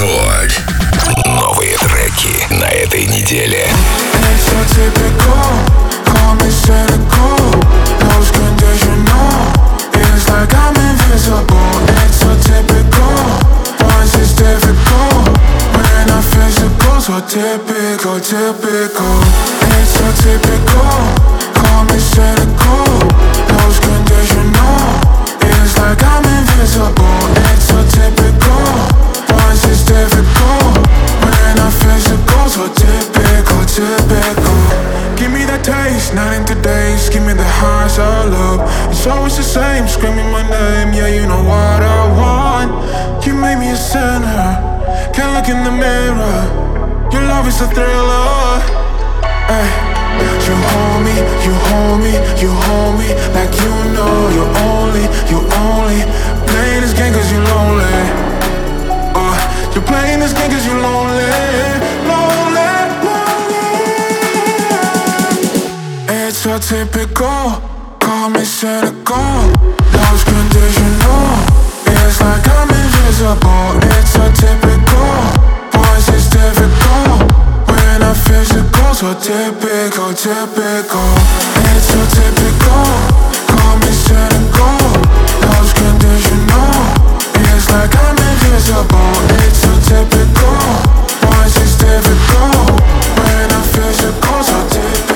Рекорд. Новые треки на этой неделе. It's always the same, screaming my name. Yeah, you know what I want. You made me a sinner. Can't look in the mirror. Your love is a thriller. Ay. You hold me, like you know you're only playing this game 'cause you're lonely. You're playing this game 'cause you're lonely, It's so typical. Call me cynical, love's conditional. It's like I'm invisible. It's so typical. Boys, it's difficult. When I'm physical, so typical, It's so typical. Call me cynical, love's conditional. It's like I'm invisible. It's so typical. Boys, it's difficult. When I'm physical, so typical,